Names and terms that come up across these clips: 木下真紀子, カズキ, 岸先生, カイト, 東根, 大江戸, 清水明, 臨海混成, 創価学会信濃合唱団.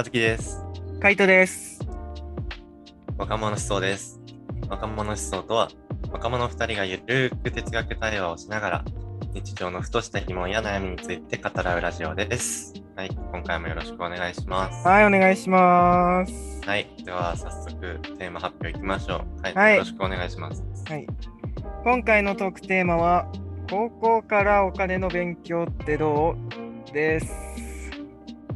かずきです。かいとです。若者思想です。若者思想とは、若者2人がゆるく哲学対話をしながら、日常のふとした疑問や悩みについて語らうラジオです。はい、今回もよろしくお願いします。はい、お願いします。はい、では早速テーマ発表いきましょう。はい、はい、よろしくお願いします。はい、今回のトークテーマは、高校からお金の勉強ってどう？です。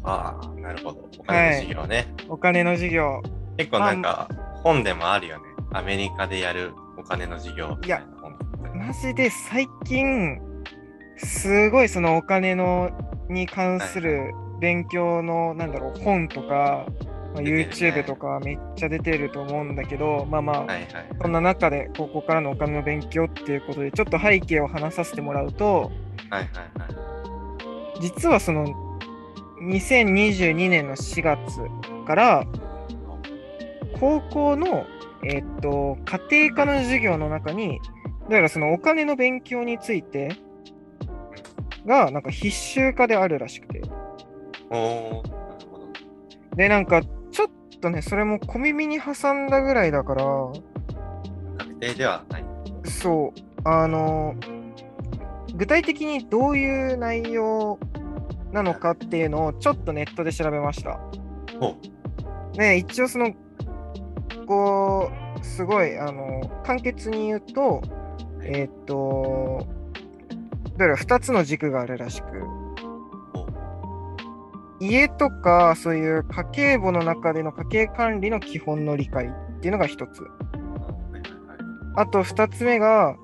ああ、なるほど。お金の授業ね、はい。お金の授業。結構なんか本でもあるよね。アメリカでやるお金の授業みたいな本。いや、マジで最近すごいそのお金のに関する勉強の、はい、なんだろう、本とか、まあ、YouTube とかめっちゃ出てると思うんだけど、まあまあ、はいはい、そんな中で高校からのお金の勉強っていうことでちょっと背景を話させてもらうと、はいはいはい、実はその2022年の4月から高校の、家庭科の授業の中にだからそのお金の勉強についてがなんか必修化であるらしくて、でなんかちょっとねそれも小耳に挟んだぐらいだから確定ではない。そう具体的にどういう内容なのかっていうのをちょっとネットで調べました。で一応そのこうすごい簡潔に言うとどれ2つの軸があるらしく、家とかそういう家計簿の中での家計管理の基本の理解っていうのが1つ、あと2つ目が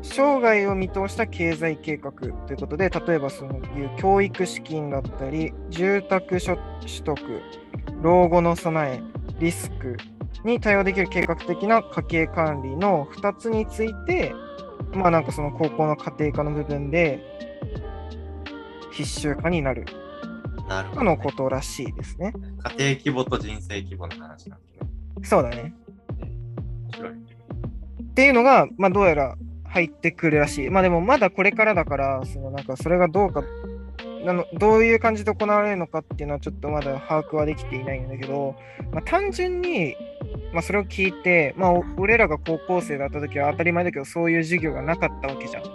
生涯を見通した経済計画ということで、例えばそういう教育資金だったり住宅取得、老後の備え、リスクに対応できる計画的な家計管理の2つについて、まあなんかその高校の家庭科の部分で必修化になるとのことらしいですね。家庭規模と人生規模の話なんですね。そうだね。面白いっていうのが、まあ、どうやら入ってくるらしい。まあでもまだこれからだから、そのなんかそれがどうかどういう感じで行われるのかっていうのはちょっとまだ把握はできていないんだけど、まあ、単純に、まあ、それを聞いて、まあ俺らが高校生だった時は当たり前だけどそういう授業がなかったわけじゃん。は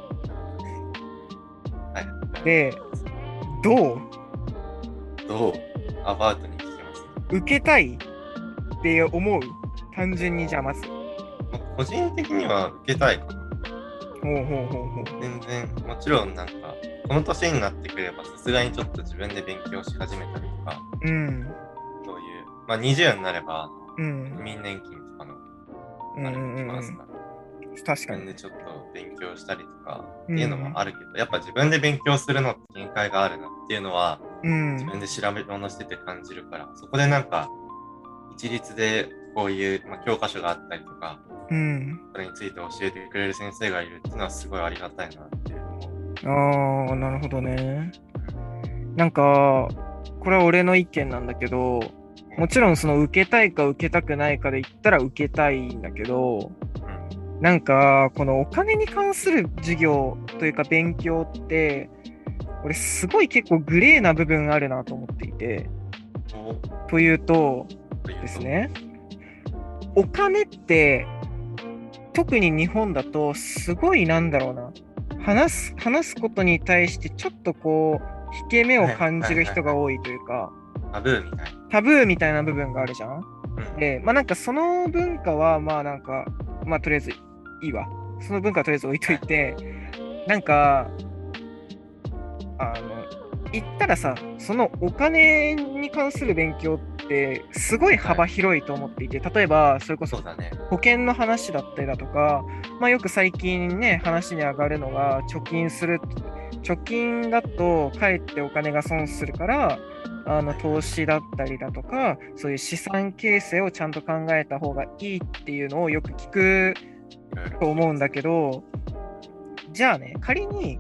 い。で、どうアバウトに聞きます。受けたいって思う。単純にじゃあまず。個人的には受けたいかな。全然もちろんなんかこの年になってくればさすがにちょっと自分で勉強し始めたりとか、うん、そういうまあ20になれば、うん、国民年金とかのあれもきますから、確かにね、ちょっと勉強したりとかっていうのもあるけど、うん、やっぱ自分で勉強するのって限界があるなっていうのは、うん、自分で調べ物してて感じるから、そこでなんか一律でこういう、まあ、教科書があったりとか、うん、それについて教えてくれる先生がいるっていうのはすごいありがたいなっていうの。ああ、なるほどね。なんかこれは俺の意見なんだけど、もちろんその受けたいか受けたくないかで言ったら受けたいんだけど、うん、なんかこのお金に関する授業というか勉強って俺すごい結構グレーな部分あるなと思っていて、というとですね、お金って特に日本だとすごいなんだろうな、話すことに対してちょっとこう引け目を感じる人が多いというか、タブーみたいな部分があるじゃん。で、まあなんかその文化はまあなんかまあとりあえずいいわ。その文化はとりあえず置いといて、なんか言ったらさ、そのお金に関する勉強ってすごい幅広いと思っていて、はい、例えばそれこそ保険の話だったりだとか、まあ、よく最近ね話に上がるのが貯金だとかえってお金が損するから、投資だったりだとかそういう資産形成をちゃんと考えた方がいいっていうのをよく聞くと思うんだけど、じゃあね、仮に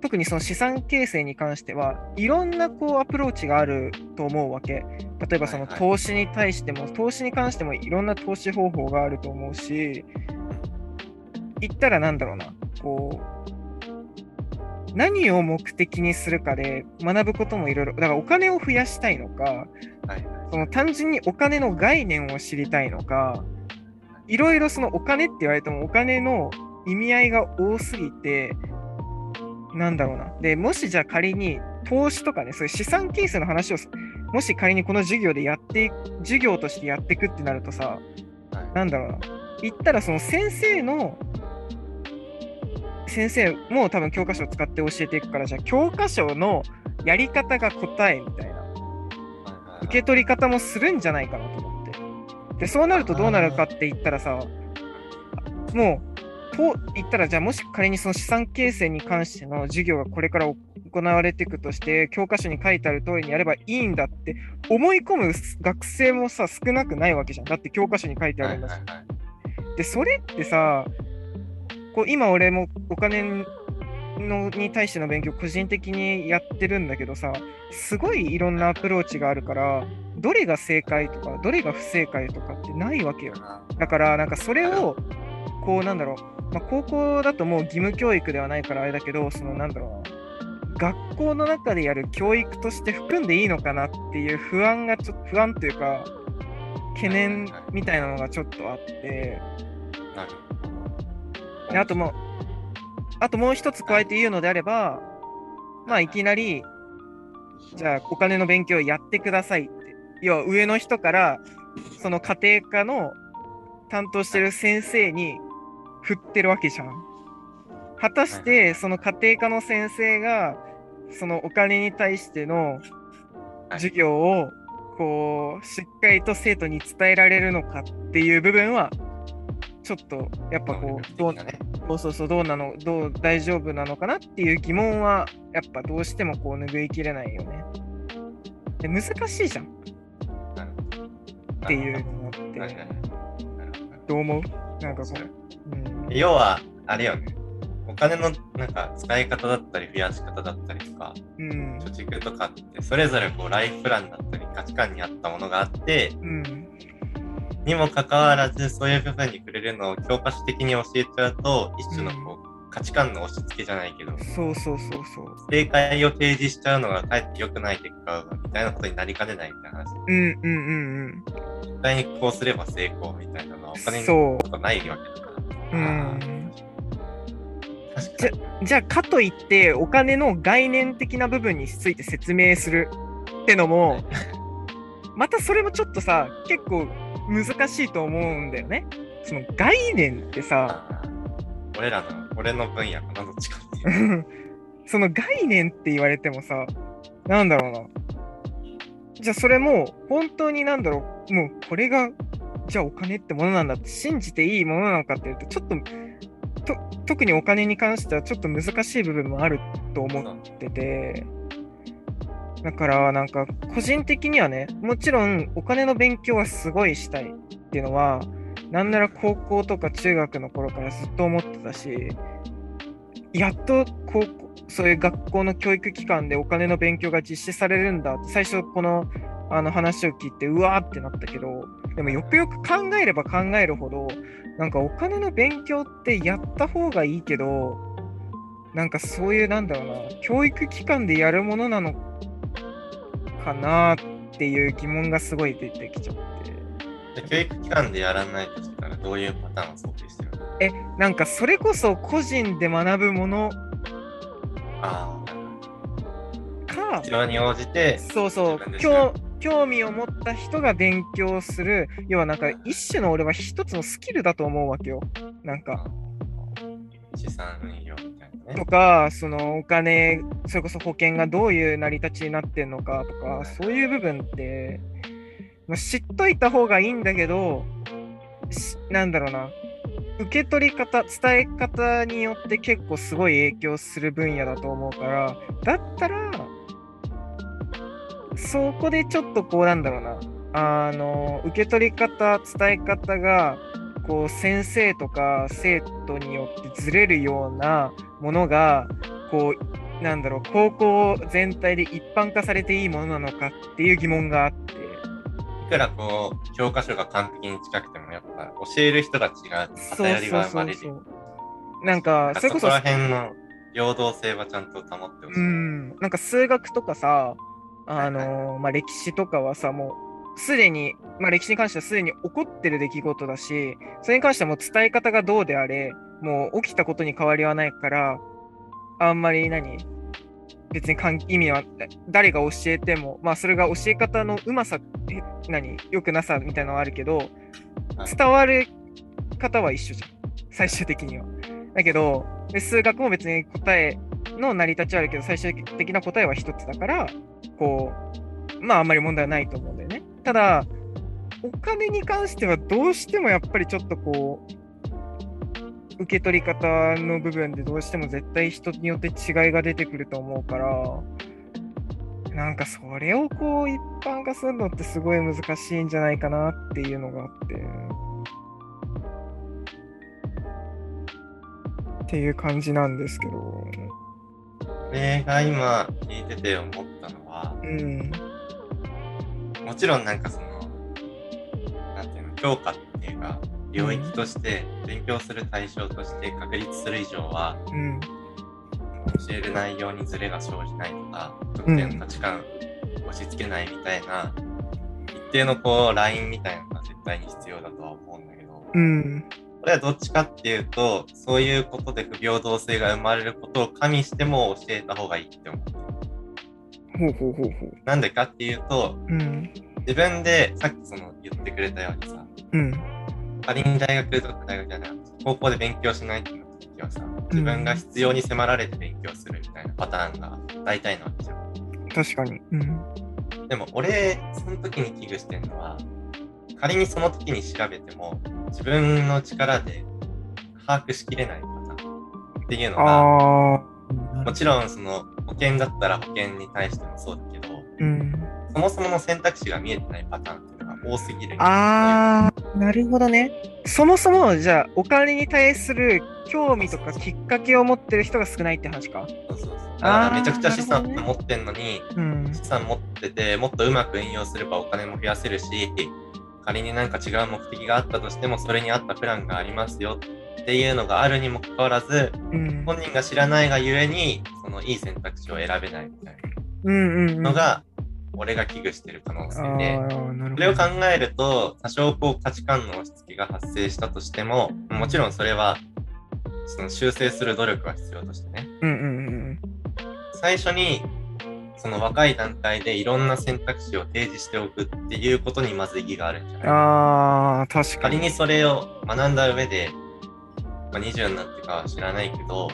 特にその資産形成に関してはいろんなこうアプローチがあると思うわけ。例えばその投資に対しても、投資に関してもいろんな投資方法があると思うし、言ったらなんだろうな、こう何を目的にするかで学ぶこともいろいろだから、お金を増やしたいのか、はい、その単純にお金の概念を知りたいのか、いろいろそのお金って言われてもお金の意味合いが多すぎて、なんだろうな。で、もしじゃあ仮に投資とかね、そういう資産形成の話をもし仮にこの授業でやって、授業としてやっていくってなるとさ、なんだろうな。言ったらその先生も多分教科書を使って教えていくから、じゃあ教科書のやり方が答えみたいな受け取り方もするんじゃないかなと思って。で、そうなるとどうなるかって言ったらさ、もうと言ったら、じゃあもし仮にその資産形成に関しての授業がこれから行われていくとして、教科書に書いてある通りにやればいいんだって思い込む学生もさ少なくないわけじゃん。だって教科書に書いてあるんだし、はいはいはい、でそれってさ、こう今俺もお金のに対しての勉強個人的にやってるんだけどさ、すごいいろんなアプローチがあるから、どれが正解とかどれが不正解とかってないわけよ。だからなんかそれをこう、なんだろう、まあ、高校だともう義務教育ではないからあれだけど、そのなんだろう、学校の中でやる教育として含んでいいのかなっていう不安というか懸念みたいなのがちょっとあって、であともう一つ加えて言うのであれば、まあいきなりじゃあお金の勉強やってくださいって、要は上の人からその家庭科の担当してる先生に振ってるわけじゃん。果たしてその家庭科の先生がそのお金に対しての授業をこうしっかりと生徒に伝えられるのかっていう部分はちょっとやっぱこうどう大丈夫なのかなっていう疑問はやっぱどうしてもこう拭いきれないよね。で、難しいじゃんっていうのってどう思う？なんかこう、要はあれよね、お金のなんか使い方だったり増やし方だったりとか、うん、貯蓄とかってそれぞれこうライフプランだったり価値観に合ったものがあって、うん、にもかかわらずそういう部分に触れるのを教科書的に教えちゃうと一種のこう、うん、価値観の押し付けじゃないけど、そう正解を提示しちゃうのがかえって良くない結果みたいなことになりかねないみたいな話、絶対にこうすれば成功みたいなのはお金にことないわけだから、うん、じゃあかといってお金の概念的な部分について説明するってのもまたそれもちょっとさ結構難しいと思うんだよね。その概念ってさ、俺の分野かな、どっちかっていうその概念って言われてもさ、なんだろうな、じゃあそれも本当になんだろう、もうこれがじゃあお金ってものなんだって信じていいものなのかっていうと、ちょっ と特にお金に関してはちょっと難しい部分もあると思ってて、だからなんか個人的にはね、もちろんお金の勉強はすごいしたいっていうのはなんなら高校とか中学の頃からずっと思ってたし、やっとそういう学校の教育機関でお金の勉強が実施されるんだって最初この話を聞いてうわーってなったけど、でもよくよく考えれば考えるほど、なんかお金の勉強ってやった方がいいけど、なんかそういうなんだろうな、教育機関でやるものなのかなっていう疑問がすごい出てきちゃって。教育機関でやらないとしたらどういうパターンを想定してるの？なんかそれこそ個人で学ぶもの。必要に応じて。そう。興味を持った人が勉強する、要はなんか一種の俺は一つのスキルだと思うわけよ。なんか資産運用みたいなね。とかそのお金、それこそ保険がどういう成り立ちになってんのかとか、そういう部分って、まあ、知っといた方がいいんだけど、なんだろうな、受け取り方、伝え方によって結構すごい影響する分野だと思うから、だったらそこでちょっとこうなんだろうな、受け取り方、伝え方がこう先生とか生徒によってずれるようなものがこうなんだろう、高校全体で一般化されていいものなのかっていう疑問があって、いくらこう教科書が完璧に近くてもやっぱ教える人が違う、偏りは生まれる。なんかそれこそこら辺の平等性はちゃんと保ってほしい。なんか数学とかさ、まあ、歴史とかはさ、もうすでに、まあ、歴史に関してはすでに起こってる出来事だし、それに関してはもう伝え方がどうであれ、もう起きたことに変わりはないから、あんまり別に意味は、誰が教えても、まあ、それが教え方のうまさ、良くなさみたいなのはあるけど、伝わる方は一緒じゃん、最終的には。だけど、数学も別に答えの成り立ちはあるけど、最終的な答えは一つだから、こう、まああんまり問題はないと思うんだよね。ただ、お金に関してはどうしてもやっぱりちょっとこう、受け取り方の部分でどうしても絶対人によって違いが出てくると思うから、なんかそれをこう一般化するのってすごい難しいんじゃないかなっていうのがあって。っていう感じなんですけど。俺が今聞いてて思ったのは、もちろんなんかそのなんていうの、教科っていうか領域として勉強する対象として確立する以上は、教える内容にズレが生じないとか特定の価値観を押し付けないみたいな、一定のこうラインみたいなのが絶対に必要だとは思うんだけど、これはどっちかっていうと、そういうことで不平等性が生まれることを加味しても教えた方がいいって思ってる。なんでかっていうと、自分でさっきその言ってくれたようにさ、仮に高校で勉強しないっていう時はさ、自分が必要に迫られて勉強するみたいなパターンが大体なわけじゃん。確かに。でも俺、その時に危惧してるのは、仮にその時に調べても自分の力で把握しきれないパターンっていうのが、もちろんその保険だったら保険に対してもそうだけど、そもそもの選択肢が見えてないパターンっていうのが多すぎる。なるほどね。そもそもじゃあお金に対する興味とかきっかけを持ってる人が少ないって話か。だからめちゃくちゃ資産持ってんのに、資産持っててもっとうまく運用すればお金も増やせるし、仮になんか違う目的があったとしてもそれに合ったプランがありますよっていうのがあるにもかかわらず、本人が知らないがゆえにそのいい選択肢を選べないみたいなのが俺が危惧してる可能性で、それを考えると多少こう価値観の押し付けが発生したとしても、もちろんそれはその修正する努力は必要としてね、最初にその若い段階でいろんな選択肢を提示しておくっていうことにまず意義があるんじゃないかな。確かに。仮にそれを学んだ上で、まあ、20になってかは知らないけど、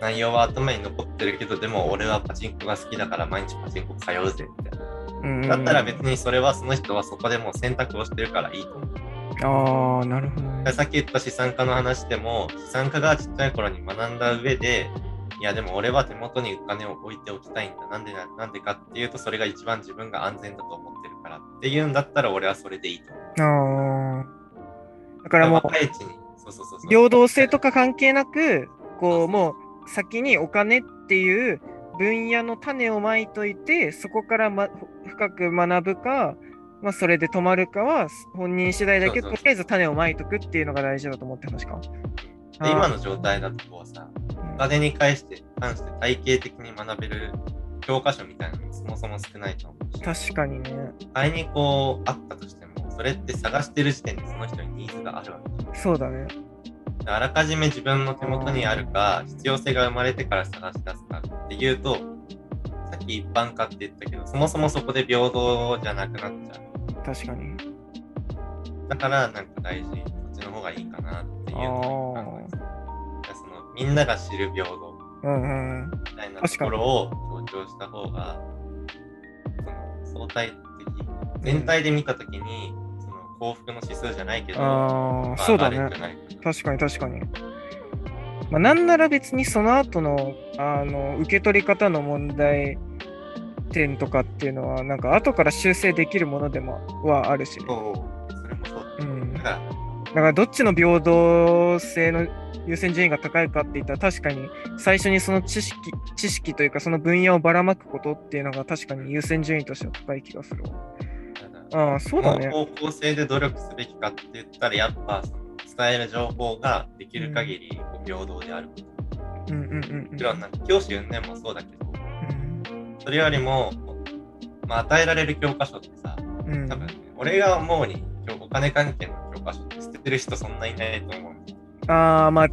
内容は頭に残ってるけど、でも俺はパチンコが好きだから毎日パチンコ通うぜみたいな、だったら別にそれはその人はそこでもう選択をしてるからいいと思う。なるほどね。さっき言った資産家の話でも、資産家がちっちゃい頃に学んだ上で、いやでも俺は手元にお金を置いておきたいんだ。なんでかっていうと、それが一番自分が安全だと思ってるからっていうんだったら、俺はそれでいいと思う。だからもう平等性とか関係なく、こうもう先にお金っていう分野の種をまいといて、そこから、深く学ぶか、まあ、それで止まるかは本人次第だけど、とりあえず種をまいとくっていうのが大事だと思って話か。今の状態だとこうさ、お金に関して体系的に学べる教科書みたいなのもそもそも少ないと思うし。確かにね。あれにこうあったとしても、それって探してる時点でその人にニーズがあるわけ。そうだね。あらかじめ自分の手元にあるか、必要性が生まれてから探し出すかっていうと、さっき一般化って言ったけど、そもそもそこで平等じゃなくなっちゃう。確かに。だからなんか大事、そっちの方がいいかなっていうのを考えてます。みんなが知る平等みたいなところを強調した方が、その相対的、全体で見たときに、その幸福の指数じゃないけど、そうだね。確かに確かに。まあ、なんなら別にその後の受け取り方の問題点とかっていうのは、なんか後から修正できるものでもはあるしね。それもそうだね。だからどっちの平等性の優先順位が高いかって言ったら、確かに最初にその知識というかその分野をばらまくことっていうのが確かに優先順位としては高い気がする。そうだね。方向性で努力すべきかって言ったら、やっぱ伝える情報ができる限り平等であること。もちろんなんか教師運転もそうだけど、それよりも、まあ、与えられる教科書ってさ、うん、多分、ね、俺が思うにお金関係の教科書って捨ててる人そんないないと思う。ああ、まあ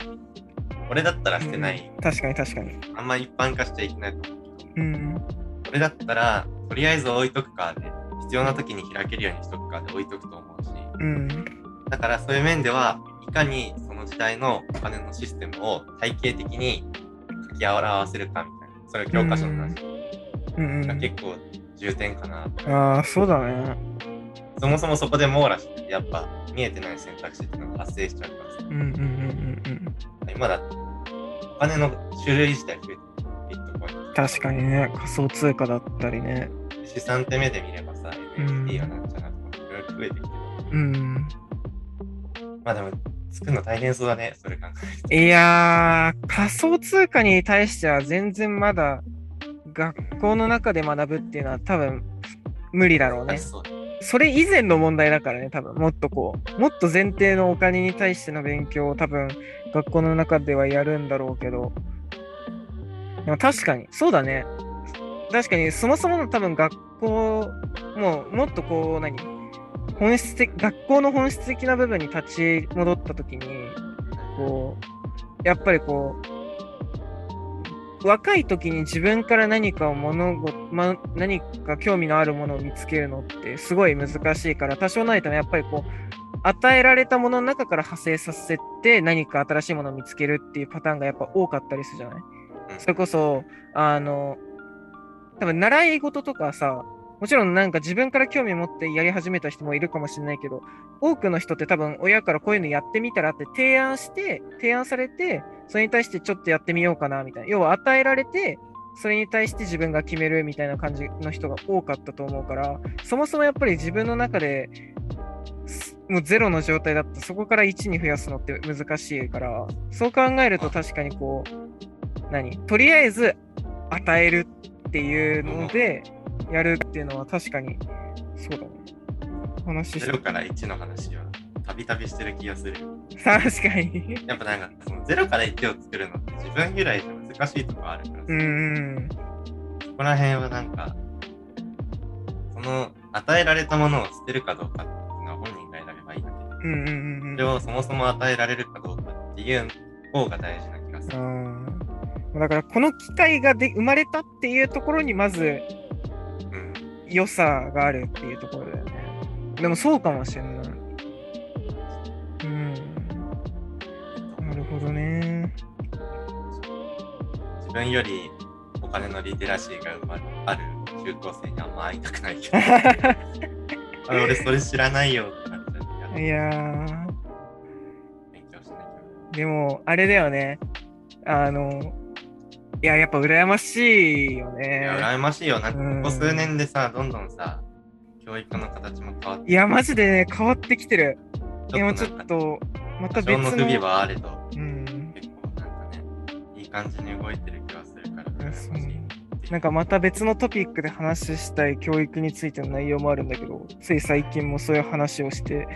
俺だったら捨てない、うん、確かに確かにあんま一般化しちゃいけないと思うけど、うん、俺だったらとりあえず置いとくかで必要な時に開けるようにしとくかで置いとくと思うし、うん、だからそういう面ではいかにその時代のお金のシステムを体系的に書き表せるかみたいな、それは教科書の話、うん、が結構重点かな。ああそうだね。そもそもそこで網羅してやっぱ見えてない選択肢っていうのが発生しちゃうからさ、うんうんうんうんうん、今だってお金の種類自体増えてる、ビットコイン確かにね、仮想通貨だったりね、資産って目で見ればさ NFT はなんじゃなくていろいろ増えてきてる、うん、まあでも作るの大変そうだね、それ考えて。いやー、仮想通貨に対しては全然まだ学校の中で学ぶっていうのは多分無理だろうね。それ以前の問題だからね、多分もっとこう、もっと前提のお金に対しての勉強を多分学校の中ではやるんだろうけど、でも確かにそうだね。確かにそもそもの多分学校もうもっとこう何本質的、学校の本質的な部分に立ち戻ったときにこうやっぱりこう若いときに自分から何かを何か興味のあるものを見つけるのってすごい難しいから、多少ないとやっぱりこう与えられたものの中から派生させて何か新しいものを見つけるっていうパターンがやっぱ多かったりするじゃない。それこそ多分習い事とかさ、もちろんなんか自分から興味を持ってやり始めた人もいるかもしれないけど、多くの人って多分親からこういうのやってみたらって提案されて、それに対してちょっとやってみようかなみたいな、要は与えられてそれに対して自分が決めるみたいな感じの人が多かったと思うから、そもそもやっぱり自分の中でもうゼロの状態だったそこから1に増やすのって難しいから、そう考えると確かにこうとりあえず与えるっていうのでやるっていうのは確かにそうだね。0から1の話はたびたびしてる気がする。確かにやっぱなんかその0から1を作るのって自分由来じゃ難しいとこあるからさ、うんここら辺はなんかその与えられたものを捨てるかどうかっていうのは本人が選べばいいだけで、それをそもそも与えられるかどうかっていう方が大事な気がする。だからこの機会が生まれたっていうところにまず良さがあるっていうところだよね。でもそうかもしれない。うん。なるほどね。自分よりお金のリテラシーがある中高生にあんま会いたくないけど。俺それ知らないよってなっちゃう。いやー。勉強しないと。でもあれだよね。いや、やっぱ羨ましいよね。いや、羨ましいよ。なんか、ここ数年でさ、どんどんさ、教育の形も変わって。いや、マジでね、変わってきてる。でもちょっと、また別の。多少の不備はあれど、結構なんかね、いい感じに動いてる気がするから、羨ましい、なんかまた別のトピックで話したい教育についての内容もあるんだけど、つい最近もそういう話をして、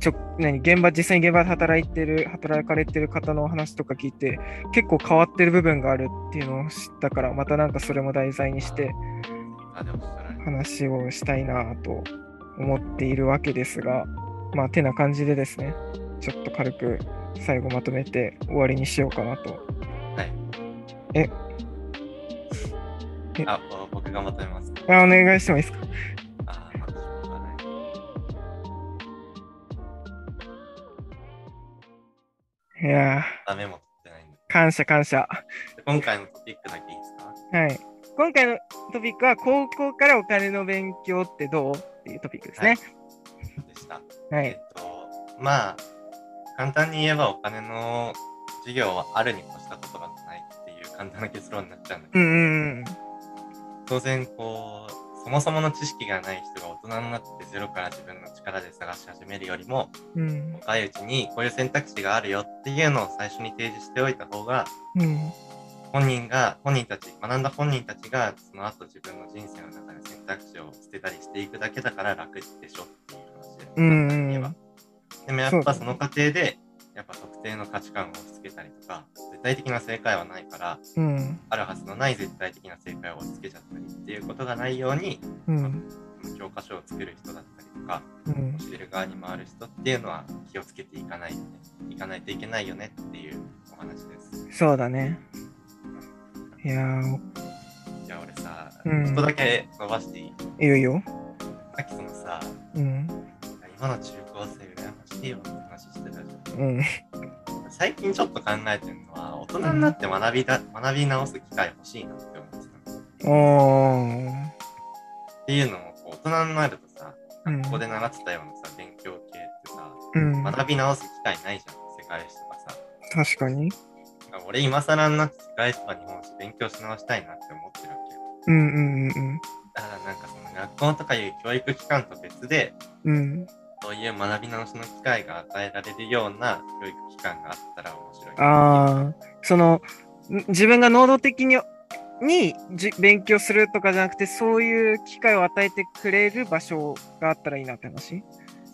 実際に現場で働かれてる方のお話とか聞いて結構変わってる部分があるっていうのを知ったから、またなんかそれも題材にして話をしたいなと思っているわけですが、まあてな感じでですね、ちょっと軽く最後まとめて終わりにしようかなと。はい。僕がまとめます。お願いしてもいいですか。いやダメも取ってないんだ。感謝。今回のトピックだけいいですか。はい。今回のトピックは高校からお金の勉強ってどうっていうトピックですね。はい、でした。はい。まあ簡単に言えばお金の授業はあるに越したことがないっていう簡単な結論になっちゃうんだけど。当然こうそもそもの知識がない人が大人になってゼロから自分の力で探し始めるよりも、若いうちにこういう選択肢があるよっていうのを最初に提示しておいた方が、学んだ本人たちがその後自分の人生の中で選択肢を捨てたりしていくだけだから楽でしょっていう話です。でもやっぱその過程でやっぱ得特定の価値観を押し付けたりとか、絶対的な正解はないから、うん、あるはずのない絶対的な正解を押し付けちゃったりっていうことがないように、うん、教科書を作る人だったりとか、うん、教える側に回る人っていうのは気をつけていかないよね、いかないといけないよねっていうお話です。そうだね。いやー、じゃあ俺さ、ちょっとだけ伸ばしていい？いいよいいよ。さっきそのさ、うん、今の中高生羨ましいよって話してたじゃん。うん、最近ちょっと考えてるのは、大人になって学び直す機会欲しいなって思ってたの。っていうのもこう、大人になるとさ、ここで習ってたようなさ、勉強系ってさ、うん、学び直す機会ないじゃん、世界史とかさ。確かに。俺今更になって世界史とか日本史勉強し直したいなって思ってるわけよ。うんうんうん。だからなんかその学校とかいう教育機関と別で、うん、そういう学び直しの機会が与えられるような教育機関があったら面白い。ああ、その自分が能動的に勉強するとかじゃなくて、そういう機会を与えてくれる場所があったらいいなって話。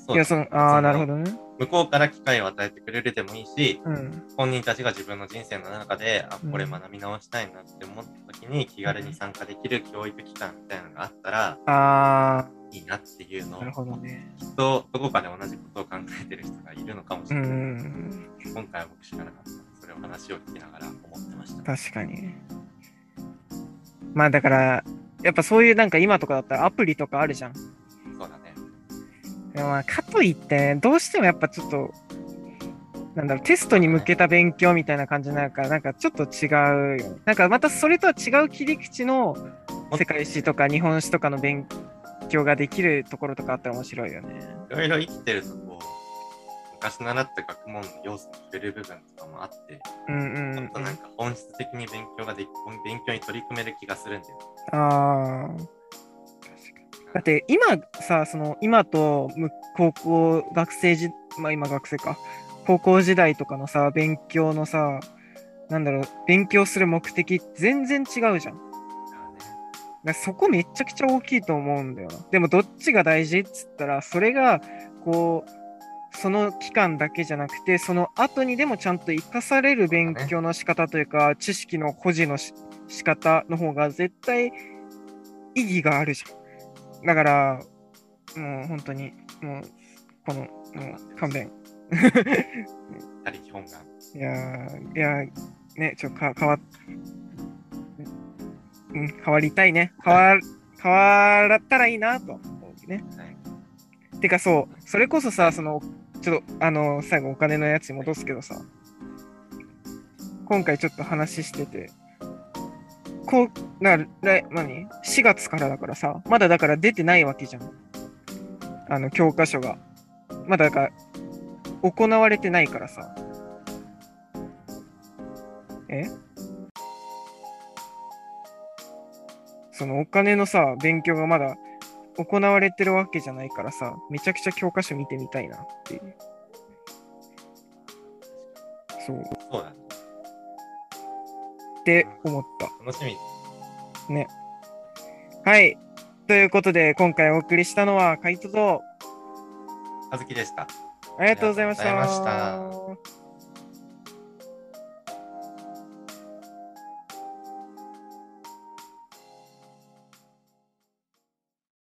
そう、いや、その、ああ、なるほどね。向こうから機会を与えてくれるでもいいし、うん、本人たちが自分の人生の中で、あ、これ学び直したいなって思った時に気軽に参加できる教育機関みたいなのがあったら、いいなっていうのを、なるほどね、きっとどこかで同じことを考えてる人がいるのかもしれない。うん、今回は僕知らなかった。それを話を聞きながら思ってました。確かに。まあだから、やっぱそういうなんか今とかだったらアプリとかあるじゃん。そうだね。まあ、かといって、ね、どうしてもやっぱちょっとなんだろう、テストに向けた勉強みたいな感じになるから、なんかちょっと違うよね。なんかまたそれとは違う切り口の世界史とか日本史とかの勉強ができるところとかあったら面白いよね。いろいろ生きてるとこう昔習った学問の要素に触れる部分とかもあって、うんうんうん、ちょっとなんか本質的に勉強に取り組める気がするんだよ。ああ。だって今さ、その今と高校学生時、まあ今学生か、高校時代とかのさ、勉強のさ、なんだろう、勉強する目的全然違うじゃん。だそこめちゃくちゃ大きいと思うんだよな。でもどっちが大事っつったら、それがこうその期間だけじゃなくて、その後にでもちゃんと生かされる勉強の仕方というか、知識の保持の仕方の方が絶対意義があるじゃん。だからもう本当にもうこのもう勘弁あり基本がいやね、ちょっと変わりたいね、変わったらいいなと思うね、はい、てかそう、それこそさ、そのちょっと最後お金のやつに戻すけどさ、今回ちょっと話してて、こうな何4月からだからさ、まだだから出てないわけじゃん、教科書がまだだから行われてないからさ、そのお金のさ勉強がまだ行われてるわけじゃないからさ、めちゃくちゃ教科書見てみたいなっていう。そうだねって思った。楽しみね。はい。ということで、今回お送りしたのはカイトとあずきでした。ありがとうございました。